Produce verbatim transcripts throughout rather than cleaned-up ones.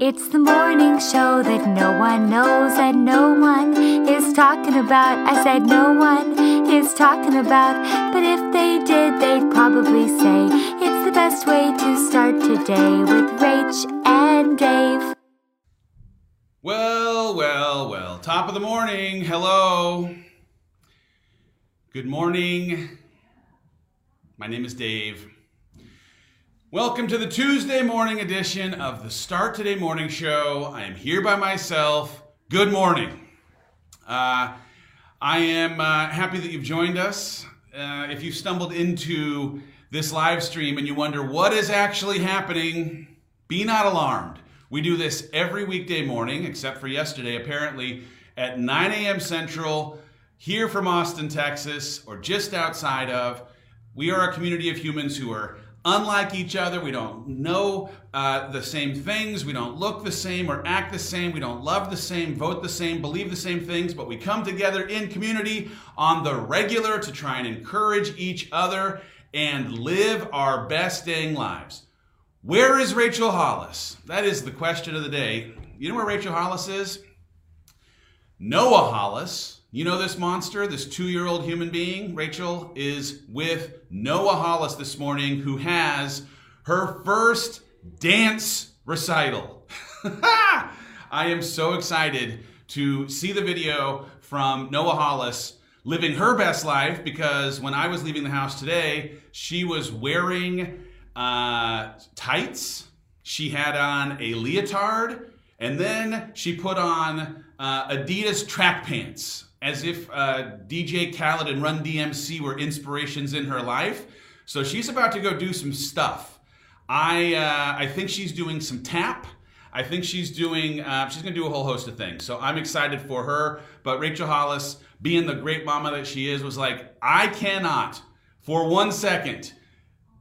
It's the morning show that no one knows and no one is talking about. I said no one is talking about, but if they did, they'd probably say it's the best way to start today with Rach and Dave. Well, well, well, top of the morning. Hello. Good morning. My name is Dave. Welcome to the Tuesday morning edition of the Start Today Morning Show. I am here by myself. Good morning. Uh, I am uh, happy that you've joined us. Uh, if you stumbled into this live stream and you wonder what is actually happening, be not alarmed. We do this every weekday morning, except for yesterday, apparently, at nine a.m. Central, here from Austin, Texas, or just outside of. We are a community of humans who are unlike each other. We don't know uh, the same things. We don't look the same or act the same. We don't love the same, vote the same, believe the same things, but we come together in community on the regular to try and encourage each other and live our best dang lives. Where is Rachel Hollis? That is the question of the day. You know where Rachel Hollis is? Noah Hollis. You know this monster, this two-year-old human being? Rachel is with Noah Hollis this morning, who has her first dance recital. I am so excited to see the video from Noah Hollis living her best life, because when I was leaving the house today, she was wearing uh, tights. She had on a leotard, and then she put on uh, Adidas track pants, as if uh, D J Khaled and Run D M C were inspirations in her life. So she's about to go do some stuff. I uh, I think she's doing some tap. I think she's doing, uh, she's gonna do a whole host of things. So I'm excited for her. But Rachel Hollis, being the great mama that she is, was like, I cannot for one second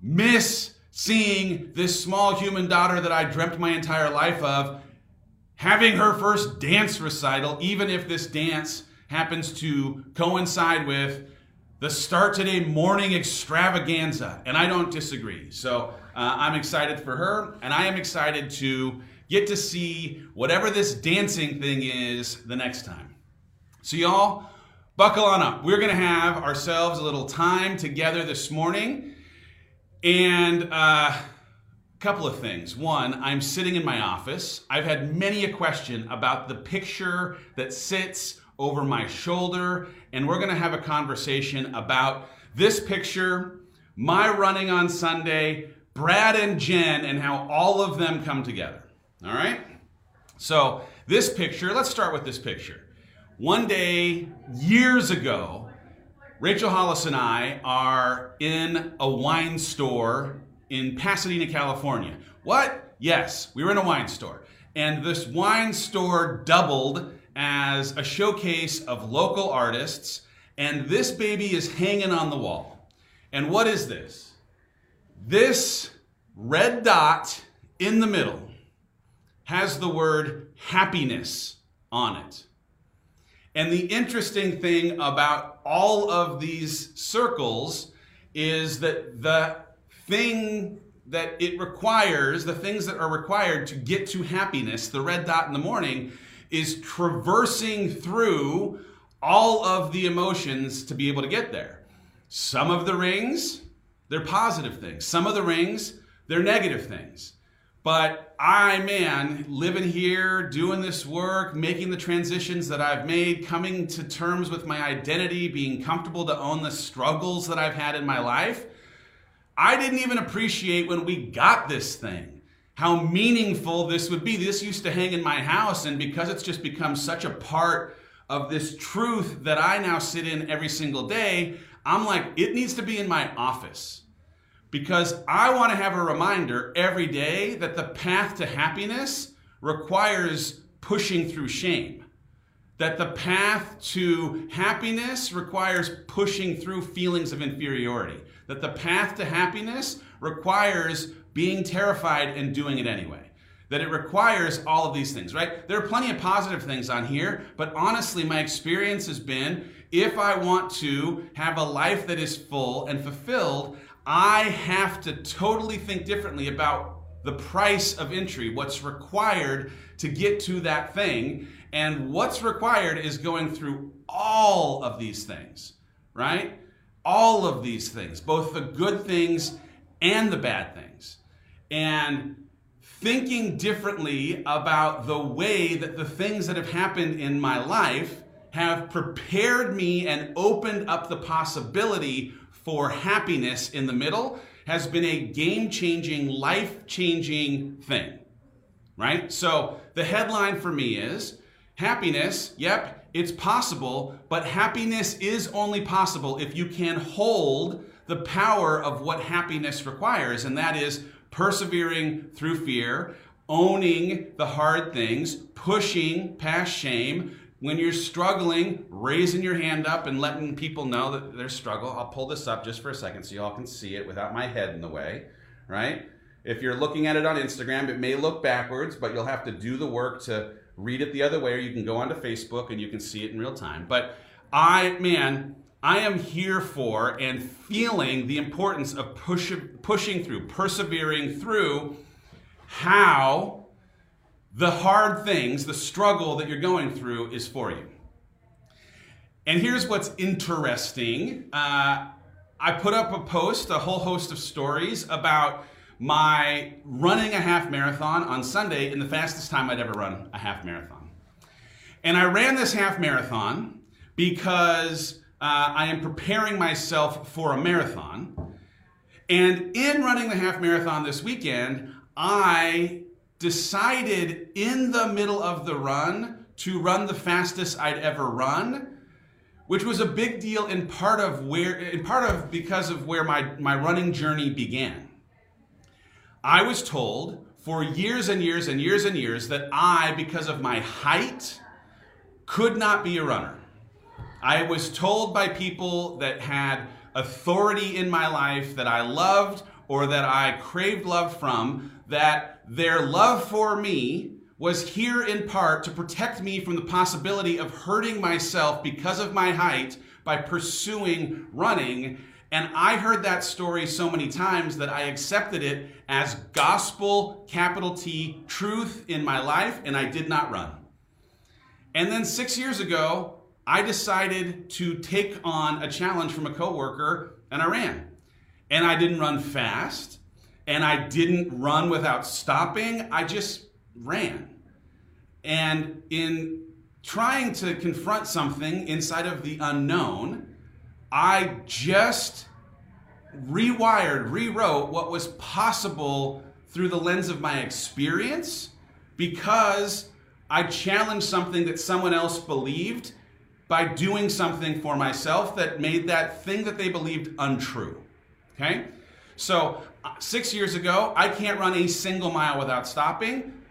miss seeing this small human daughter that I dreamt my entire life of having her first dance recital, even if this dance happens to coincide with the Start Today morning extravaganza. And I don't disagree. So uh, I'm excited for her, and I am excited to get to see whatever this dancing thing is the next time. So y'all, buckle on up. We're gonna have ourselves a little time together this morning. And a uh, couple of things. One, I'm sitting in my office. I've had many a question about the picture that sits over my shoulder, and we're gonna have a conversation about this picture, my running on Sunday, Brad and Jen, and how all of them come together, all right? So this picture, let's start with this picture. One day, years ago, Rachel Hollis and I are in a wine store in Pasadena, California. What? Yes, we were in a wine store. And this wine store doubled as a showcase of local artists, and this baby is hanging on the wall. And what is this? This red dot in the middle has the word happiness on it. And the interesting thing about all of these circles is that the thing that it requires, the things that are required to get to happiness, the red dot in the morning, is traversing through all of the emotions to be able to get there. Some of the rings, they're positive things. Some of the rings, they're negative things. But I, man, living here, doing this work, making the transitions that I've made, coming to terms with my identity, being comfortable to own the struggles that I've had in my life, I didn't even appreciate when we got this thing how meaningful this would be. This used to hang in my house, and because it's just become such a part of this truth that I now sit in every single day, I'm like, it needs to be in my office, because I want to have a reminder every day that the path to happiness requires pushing through shame, that the path to happiness requires pushing through feelings of inferiority, that the path to happiness requires being terrified and doing it anyway, that it requires all of these things, right? There are plenty of positive things on here, but honestly, my experience has been, if I want to have a life that is full and fulfilled, I have to totally think differently about the price of entry, what's required to get to that thing. And what's required is going through all of these things, right? All of these things, both the good things and the bad things. And thinking differently about the way that the things that have happened in my life have prepared me and opened up the possibility for happiness in the middle has been a game-changing, life-changing thing, right? So the headline for me is, happiness, yep, it's possible, but happiness is only possible if you can hold the power of what happiness requires, and that is persevering through fear, owning the hard things, pushing past shame. When you're struggling, raising your hand up and letting people know that there's struggle. I'll pull this up just for a second so y'all can see it without my head in the way, right? If you're looking at it on Instagram, it may look backwards, but you'll have to do the work to read it the other way, or you can go onto Facebook and you can see it in real time. But I, man, I am here for and feeling the importance of push, pushing through, persevering through how the hard things, the struggle that you're going through is for you. And here's what's interesting. Uh, I put up a post, a whole host of stories about my running a half marathon on Sunday in the fastest time I'd ever run a half marathon. And I ran this half marathon because uh, I am preparing myself for a marathon. And in running the half marathon this weekend, I decided in the middle of the run to run the fastest I'd ever run, which was a big deal in part of where, in part of because of where my, my running journey began. I was told for years and years and years and years that I, because of my height, could not be a runner. I was told by people that had authority in my life that I loved or that I craved love from, that their love for me was here in part to protect me from the possibility of hurting myself because of my height by pursuing running. And I heard that story so many times that I accepted it as gospel, capital T, truth in my life, and I did not run. And then six years ago, I decided to take on a challenge from a coworker, and I ran. And I didn't run fast. And I didn't run without stopping, I just ran. And in trying to confront something inside of the unknown, I just rewired, rewrote what was possible through the lens of my experience, because I challenged something that someone else believed by doing something for myself that made that thing that they believed untrue, okay? So six years ago, I can't run a single mile without stopping.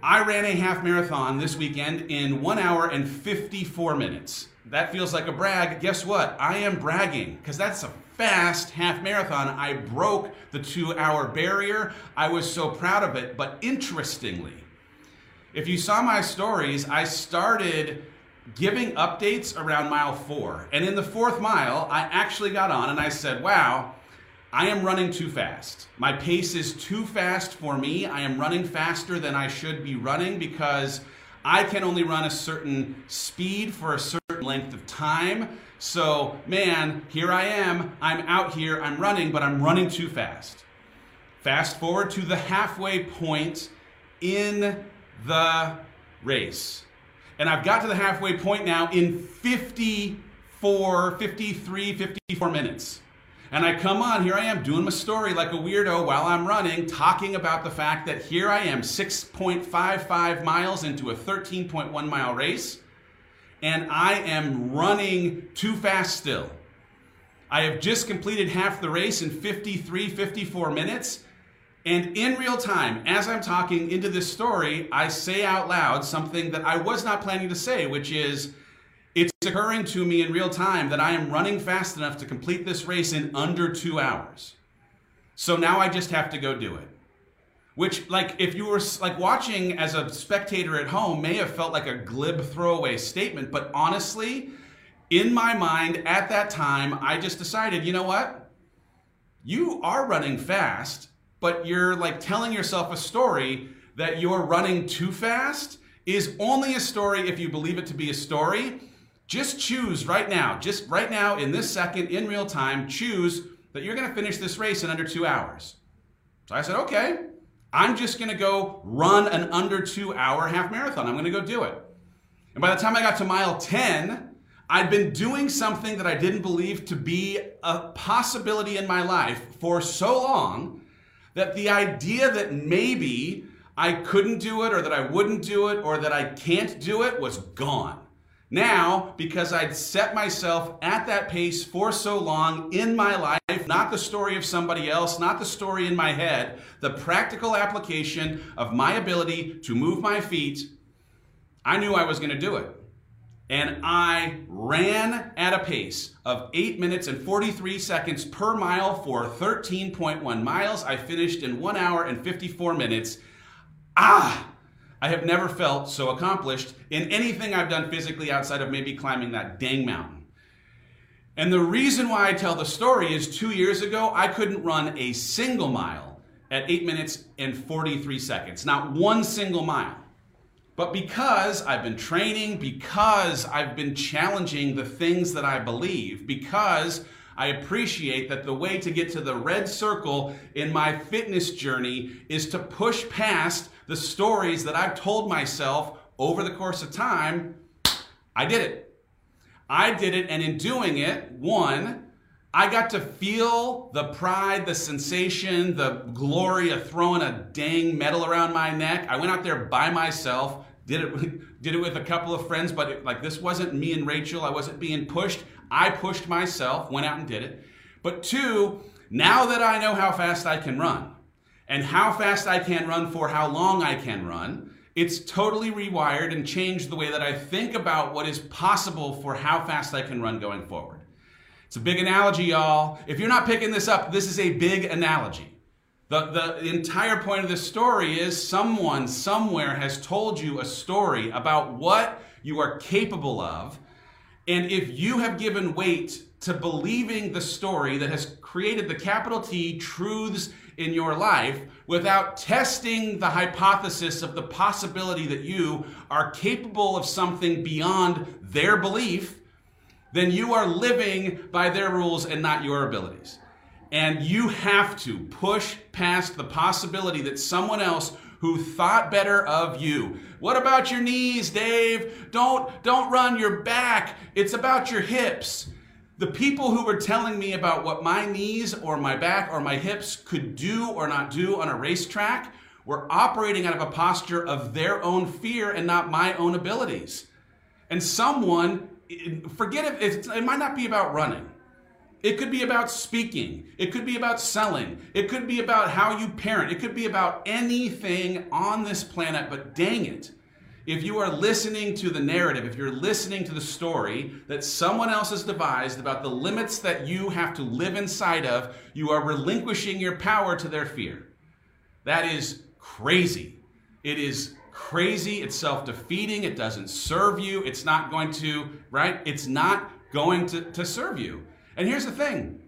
I ran a half marathon this weekend in one hour and fifty-four minutes. That feels like a brag. Guess what? I am bragging, because that's a fast half marathon. I broke the two-hour barrier. I was so proud of it. But interestingly, if you saw my stories, I started giving updates around mile four. And in the fourth mile, I actually got on and I said, wow, I am running too fast. My pace is too fast for me. I am running faster than I should be running because I can only run a certain speed for a certain length of time. So, man, here I am. I'm out here. I'm running, but I'm running too fast. Fast forward to the halfway point in the race. And I've got to the halfway point now in fifty-four, fifty-three, fifty-four minutes. And I come on, here I am doing my story like a weirdo while I'm running, talking about the fact that here I am six point five five miles into a thirteen point one mile race, and I am running too fast still. I have just completed half the race in fifty-three, fifty-four minutes, and in real time, as I'm talking into this story, I say out loud something that I was not planning to say, which is, it's occurring to me in real time that I am running fast enough to complete this race in under two hours. So now I just have to go do it. Which, like, if you were like watching as a spectator at home, may have felt like a glib throwaway statement. But honestly, in my mind at that time, I just decided, you know what? You are running fast. but you're like telling yourself a story that you're running too fast is only a story if you believe it to be a story. Just choose right now, just right now in this second, in real time, choose that you're gonna finish this race in under two hours. So I said, okay, I'm just gonna go run an under two hour half marathon. I'm gonna go do it. And by the time I got to mile ten, I'd been doing something that I didn't believe to be a possibility in my life for so long that the idea that maybe I couldn't do it or that I wouldn't do it or that I can't do it was gone. Now, because I'd set myself at that pace for so long in my life, not the story of somebody else, not the story in my head, the practical application of my ability to move my feet, I knew I was going to do it. And I ran at a pace of eight minutes and forty-three seconds per mile for thirteen point one miles. I finished in one hour and fifty-four minutes. Ah! I have never felt so accomplished in anything I've done physically outside of maybe climbing that dang mountain. And the reason why I tell the story is two years ago, I couldn't run a single mile at eight minutes and forty-three seconds. Not one single mile. But because I've been training, because I've been challenging the things that I believe, because I appreciate that the way to get to the red circle in my fitness journey is to push past the stories that I've told myself over the course of time, I did it. I did it, and in doing it, one, I got to feel the pride, the sensation, the glory of throwing a dang medal around my neck. I went out there by myself, did it, did it with a couple of friends, but it, like this wasn't me and Rachel. I wasn't being pushed. I pushed myself, went out and did it. But two, now that I know how fast I can run and how fast I can run for how long I can run, it's totally rewired and changed the way that I think about what is possible for how fast I can run going forward. It's a big analogy, y'all. If you're not picking this up, this is a big analogy. The, the entire point of this story is someone somewhere has told you a story about what you are capable of. And if you have given weight to believing the story that has created the capital T truths in your life without testing the hypothesis of the possibility that you are capable of something beyond their belief, then you are living by their rules and not your abilities. And you have to push past the possibility that someone else who thought better of you. What about your knees, Dave? Don't, don't run your back. It's about your hips. The people who were telling me about what my knees or my back or my hips could do or not do on a racetrack were operating out of a posture of their own fear and not my own abilities. And someone, forget it, it might not be about running. It could be about speaking. It could be about selling. It could be about how you parent. It could be about anything on this planet, but dang it. If you are listening to the narrative, if you're listening to the story that someone else has devised about the limits that you have to live inside of, you are relinquishing your power to their fear. That is crazy. It is crazy. It's self-defeating. It doesn't serve you. It's not going to, right? It's not going to, to serve you. And here's the thing.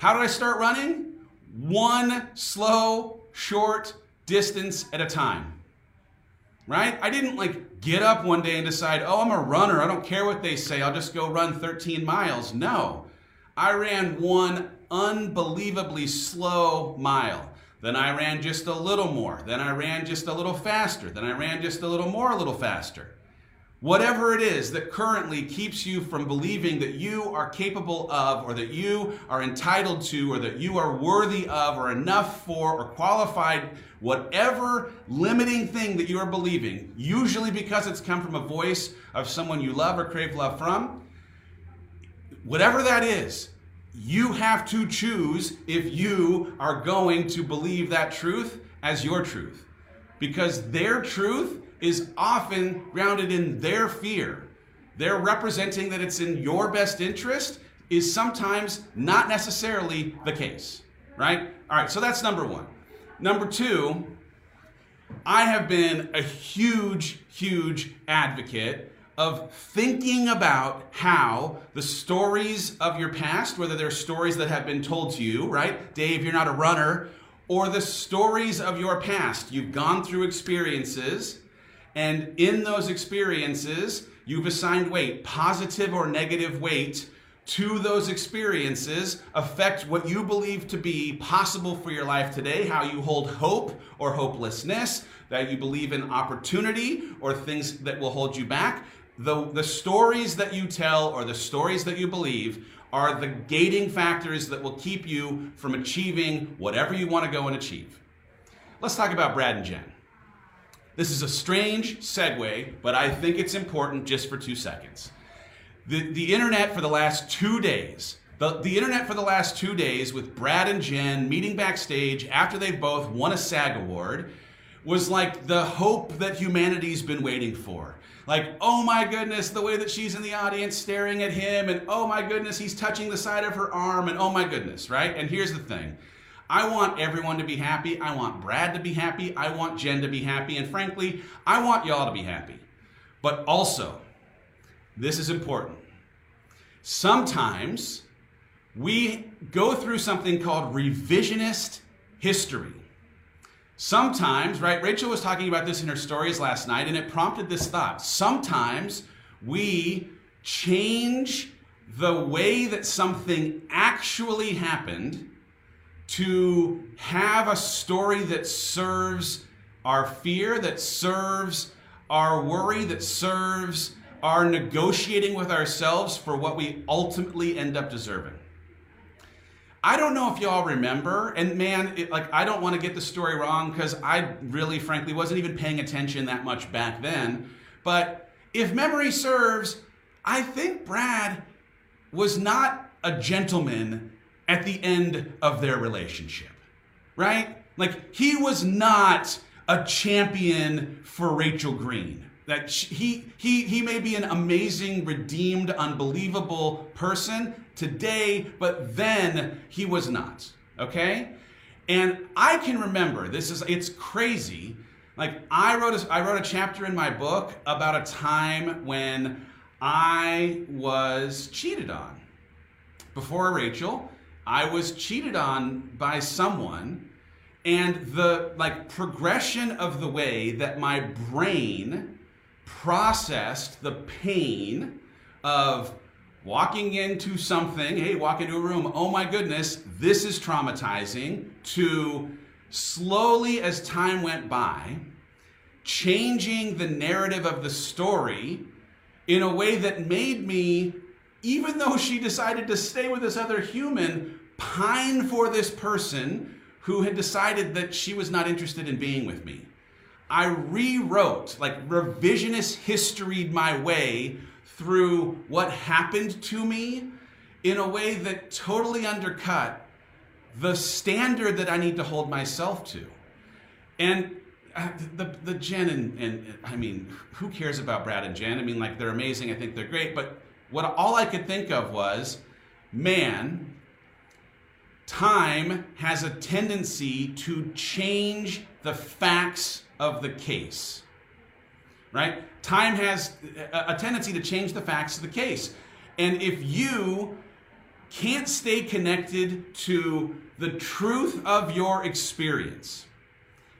How did I start running? One slow, short distance at a time. Right? I didn't like get up one day and decide, oh, I'm a runner. I don't care what they say. I'll just go run thirteen miles. No. I ran one unbelievably slow mile. Then I ran just a little more. Then I ran just a little faster. Then I ran just a little more, a little faster. Whatever it is that currently keeps you from believing that you are capable of, or that you are entitled to, or that you are worthy of, or enough for, or qualified, whatever limiting thing that you are believing, usually because it's come from a voice of someone you love or crave love from, whatever that is, you have to choose if you are going to believe that truth as your truth. Because their truth is often grounded in their fear. Their representing that it's in your best interest is sometimes not necessarily the case, right? All right, so that's number one. Number two, I have been a huge, huge advocate of thinking about how the stories of your past, whether they're stories that have been told to you, right? Dave, you're not a runner, or the stories of your past. You've gone through experiences, and in those experiences, you've assigned weight, positive or negative weight, to those experiences affect what you believe to be possible for your life today, how you hold hope or hopelessness, that you believe in opportunity or things that will hold you back. The, the stories that you tell or the stories that you believe are the gating factors that will keep you from achieving whatever you want to go and achieve. Let's talk about Brad and Jen. This is a strange segue, but I think it's important just for two seconds. The, the internet for the last two days, the, the internet for the last two days with Brad and Jen meeting backstage after they both won a SAG award was like the hope that humanity's been waiting for. Like, oh my goodness, the way that she's in the audience staring at him, and oh my goodness, he's touching the side of her arm, and oh my goodness, right? And here's the thing. I want everyone to be happy. I want Brad to be happy. I want Jen to be happy. And frankly, I want y'all to be happy. But also, this is important. Sometimes we go through something called revisionist history. Sometimes, right, Rachel was talking about this in her stories last night, and it prompted this thought. Sometimes we change the way that something actually happened to have a story that serves our fear, that serves our worry, that serves are negotiating with ourselves for what we ultimately end up deserving. I don't know if y'all remember, and man, it, like I don't want to get the story wrong because I really, frankly, wasn't even paying attention that much back then. But if memory serves, I think Brad was not a gentleman at the end of their relationship, right? Like he was not a champion for Rachel Green. That he, he, he may be an amazing, redeemed, unbelievable person today, but then he was not, okay? And I can remember, this is, it's crazy. Like I wrote a, I wrote a chapter in my book about a time when I was cheated on. Before Rachel, I was cheated on by someone, and the like progression of the way that my brain processed the pain of walking into something, hey, walk into a room, oh my goodness, this is traumatizing, to slowly as time went by, changing the narrative of the story in a way that made me, even though she decided to stay with this other human, pine for this person who had decided that she was not interested in being with me. I rewrote, like revisionist historied my way through what happened to me in a way that totally undercut the standard that I need to hold myself to. And the, the Jen and, and, I mean, who cares about Brad and Jen? I mean, like they're amazing, I think they're great, but what all I could think of was, man, time has a tendency to change the facts of the case, right? Time has a tendency to change the facts of the case. And if you can't stay connected to the truth of your experience,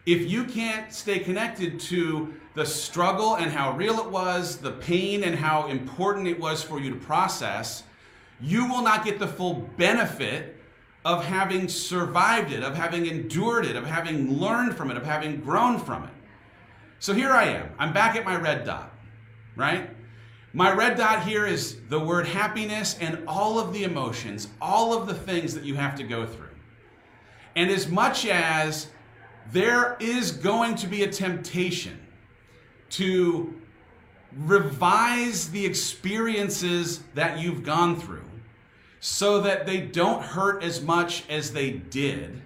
if you can't stay connected to the struggle and how real it was, the pain and how important it was for you to process, you will not get the full benefit of having survived it, of having endured it, of having learned from it, of having grown from it. So here I am. I'm back at my red dot, right? My red dot here is the word happiness and all of the emotions, all of the things that you have to go through. And as much as there is going to be a temptation to revise the experiences that you've gone through, so that they don't hurt as much as they did,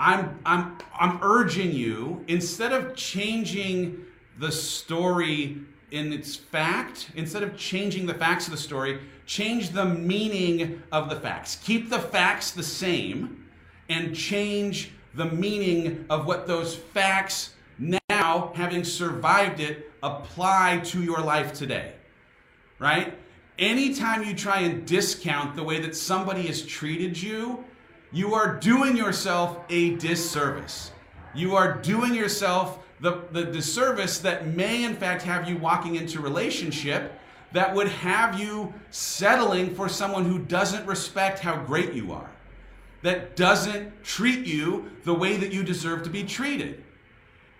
I'm, I'm, I'm urging you, instead of changing the story in its fact, instead of changing the facts of the story, change the meaning of the facts. Keep the facts the same and change the meaning of what those facts now, having survived it, apply to your life today, right? Anytime you try and discount the way that somebody has treated you, you are doing yourself a disservice. You are doing yourself the, the disservice that may in fact have you walking into a relationship that would have you settling for someone who doesn't respect how great you are, that doesn't treat you the way that you deserve to be treated.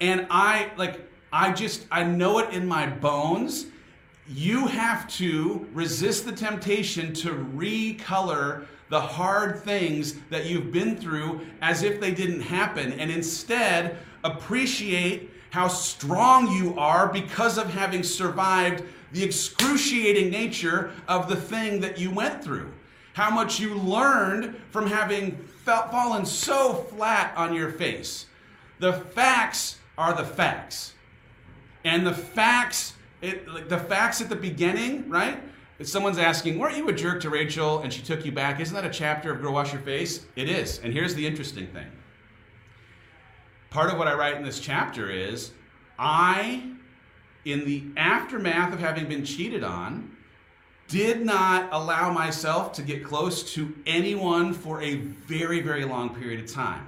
And I, like, I just, I know it in my bones. You have to resist the temptation to recolor the hard things that you've been through as if they didn't happen, and instead appreciate how strong you are because of having survived the excruciating nature of the thing that you went through. How much you learned from having felt, fallen so flat on your face. The facts are the facts. And the facts, it, like the facts at the beginning, right? If someone's asking, weren't you a jerk to Rachel and she took you back? Isn't that a chapter of Girl, Wash Your Face? It is. And here's the interesting thing. Part of what I write in this chapter is, I, in the aftermath of having been cheated on, did not allow myself to get close to anyone for a very, very long period of time.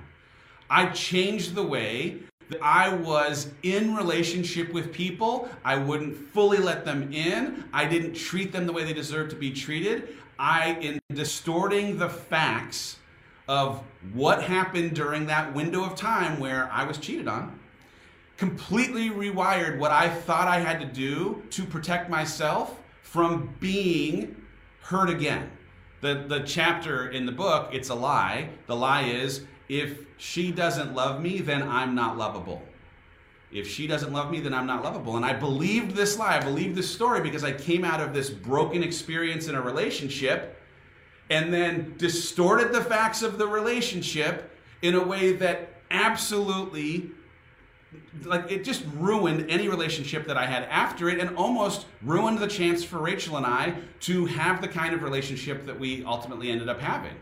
I changed the way that I was in relationship with people. I wouldn't fully let them in. I didn't treat them the way they deserved to be treated. I, in distorting the facts of what happened during that window of time where I was cheated on, completely rewired what I thought I had to do to protect myself from being hurt again. The, the chapter in the book, It's a Lie. The lie is, if she doesn't love me, then I'm not lovable. If she doesn't love me, then I'm not lovable. And I believed this lie, I believed this story, because I came out of this broken experience in a relationship and then distorted the facts of the relationship in a way that absolutely, like, it just ruined any relationship that I had after it, and almost ruined the chance for Rachel and I to have the kind of relationship that we ultimately ended up having,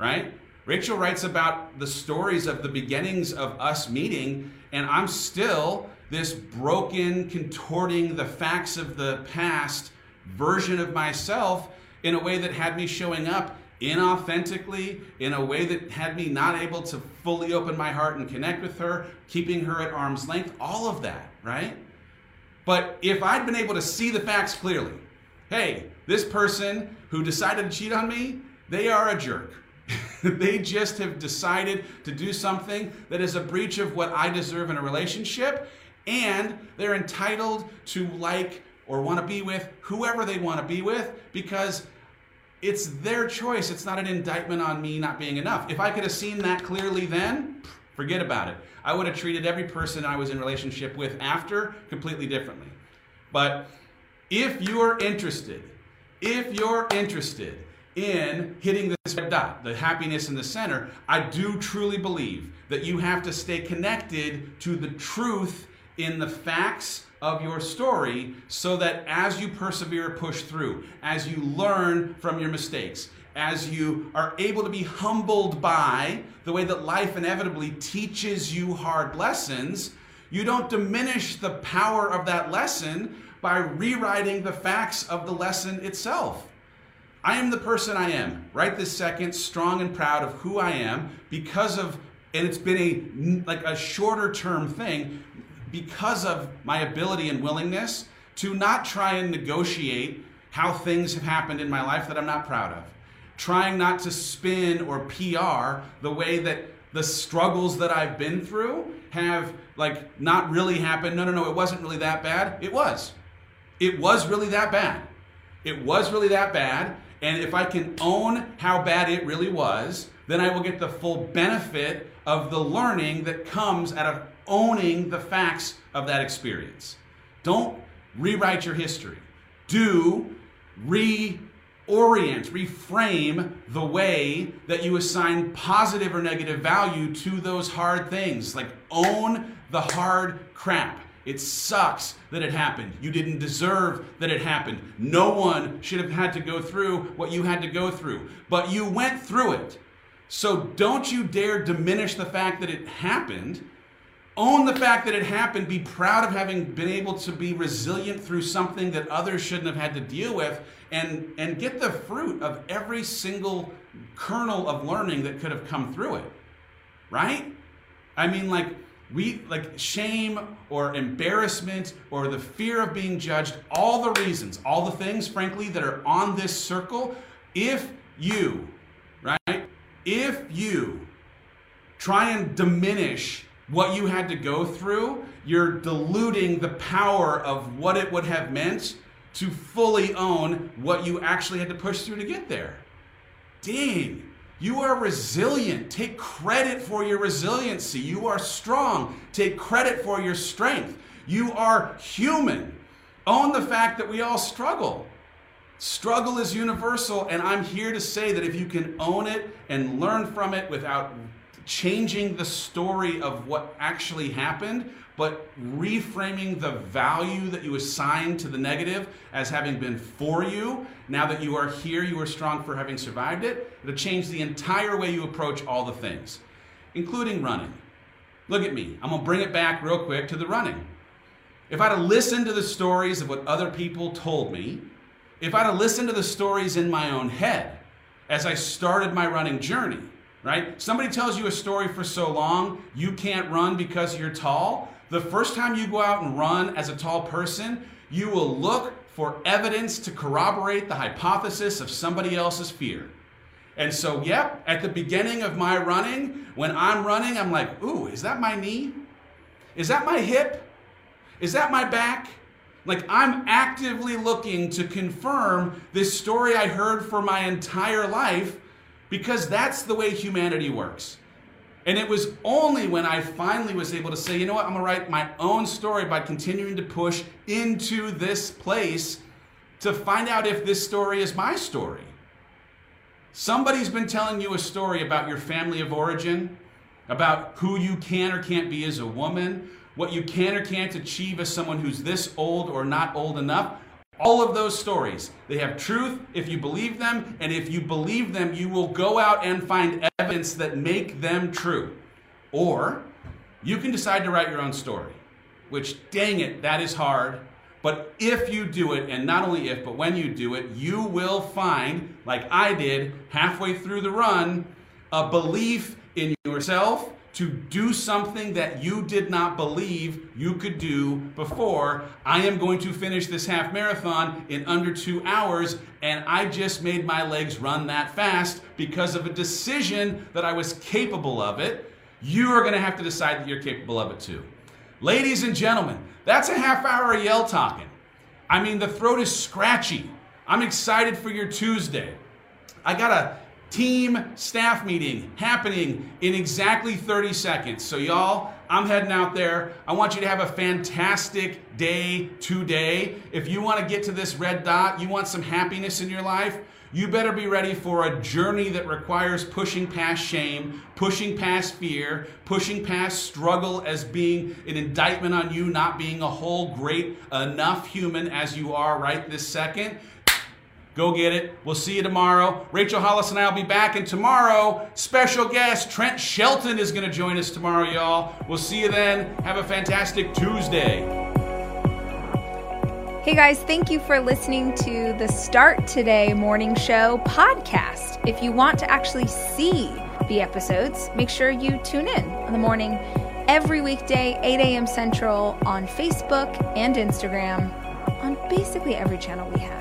right? Rachel writes about the stories of the beginnings of us meeting, and I'm still this broken, contorting the facts of the past version of myself in a way that had me showing up inauthentically, in a way that had me not able to fully open my heart and connect with her, keeping her at arm's length, all of that, right? But if I'd been able to see the facts clearly, hey, this person who decided to cheat on me, they are a jerk. They just have decided to do something that is a breach of what I deserve in a relationship, and they're entitled to like or want to be with whoever they want to be with, because it's their choice. It's not an indictment on me not being enough. If I could have seen that clearly then, forget about it. I would have treated every person I was in relationship with after completely differently. But if you're interested, if you're interested in hitting this red dot, the happiness in the center, I do truly believe that you have to stay connected to the truth in the facts of your story, so that as you persevere, push through, as you learn from your mistakes, as you are able to be humbled by the way that life inevitably teaches you hard lessons, you don't diminish the power of that lesson by rewriting the facts of the lesson itself. I am the person I am, right this second, strong and proud of who I am, because of, and it's been a, like a shorter term thing, because of my ability and willingness to not try and negotiate how things have happened in my life that I'm not proud of. Trying not to spin or P R the way that the struggles that I've been through have, like, not really happened. No, no, no, it wasn't really that bad. It was. It was really that bad. It was really that bad. And if I can own how bad it really was, then I will get the full benefit of the learning that comes out of owning the facts of that experience. Don't rewrite your history. Do reorient, reframe the way that you assign positive or negative value to those hard things. Like, own the hard crap. It sucks that it happened. You didn't deserve that it happened. No one should have had to go through what you had to go through, but you went through it. So don't you dare diminish the fact that it happened. Own the fact that it happened. Be proud of having been able to be resilient through something that others shouldn't have had to deal with, and, and get the fruit of every single kernel of learning that could have come through it, right? I mean, like, we, like shame or embarrassment or the fear of being judged, all the reasons, all the things, frankly, that are on this circle, if you, right, if you try and diminish what you had to go through, you're diluting the power of what it would have meant to fully own what you actually had to push through to get there. Dang, you are resilient. Take credit for your resiliency. You are strong. Take credit for your strength. You are human. Own the fact that we all struggle. Struggle is universal, and I'm here to say that if you can own it and learn from it without changing the story of what actually happened, but reframing the value that you assign to the negative as having been for you, now that you are here, you are strong for having survived it, it'll change the entire way you approach all the things, including running. Look at me. I'm going to bring it back real quick to the running. If I'd have listened to the stories of what other people told me, if I'd have listened to the stories in my own head as I started my running journey, right? Somebody tells you a story for so long, you can't run because you're tall. The first time you go out and run as a tall person, you will look for evidence to corroborate the hypothesis of somebody else's fear. And so, yep, at the beginning of my running, when I'm running, I'm like, ooh, is that my knee? Is that my hip? Is that my back? Like, I'm actively looking to confirm this story I heard for my entire life, because that's the way humanity works. And it was only when I finally was able to say, you know what, I'm gonna write my own story by continuing to push into this place to find out if this story is my story. Somebody's been telling you a story about your family of origin, about who you can or can't be as a woman, what you can or can't achieve as someone who's this old or not old enough. All of those stories, they have truth if you believe them, and if you believe them, you will go out and find evidence that make them true. Or you can decide to write your own story, which, dang it, that is hard. But if you do it, and not only if, but when you do it, you will find, like I did halfway through the run, a belief in yourself to do something that you did not believe you could do before. I am going to finish this half marathon in under two hours, and I just made my legs run that fast because of a decision that I was capable of it. You are gonna have to decide that you're capable of it too. Ladies and gentlemen, that's a half hour of yell talking. I mean, the throat is scratchy. I'm excited for your Tuesday. I got a team staff meeting happening in exactly thirty seconds. So y'all, I'm heading out there. I want you to have a fantastic day today. If you want to get to this red dot, you want some happiness in your life, you better be ready for a journey that requires pushing past shame, pushing past fear, pushing past struggle as being an indictment on you not being a whole, great, enough human as you are right this second. Go get it. We'll see you tomorrow. Rachel Hollis and I will be back. And tomorrow, special guest Trent Shelton is going to join us tomorrow, y'all. We'll see you then. Have a fantastic Tuesday. Hey, guys. Thank you for listening to the Start Today Morning Show podcast. If you want to actually see the episodes, make sure you tune in in the morning every weekday, eight a m Central, on Facebook and Instagram, on basically every channel we have.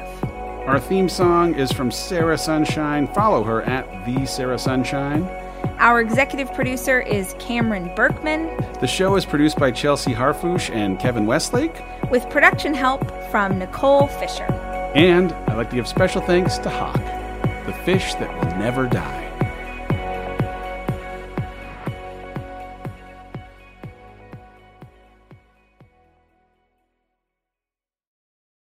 Our theme song is from Sarah Sunshine. Follow her at The Sarah Sunshine. Our executive producer is Cameron Berkman. The show is produced by Chelsea Harfouch and Kevin Westlake, with production help from Nicole Fisher. And I'd like to give special thanks to Hawk, the fish that will never die.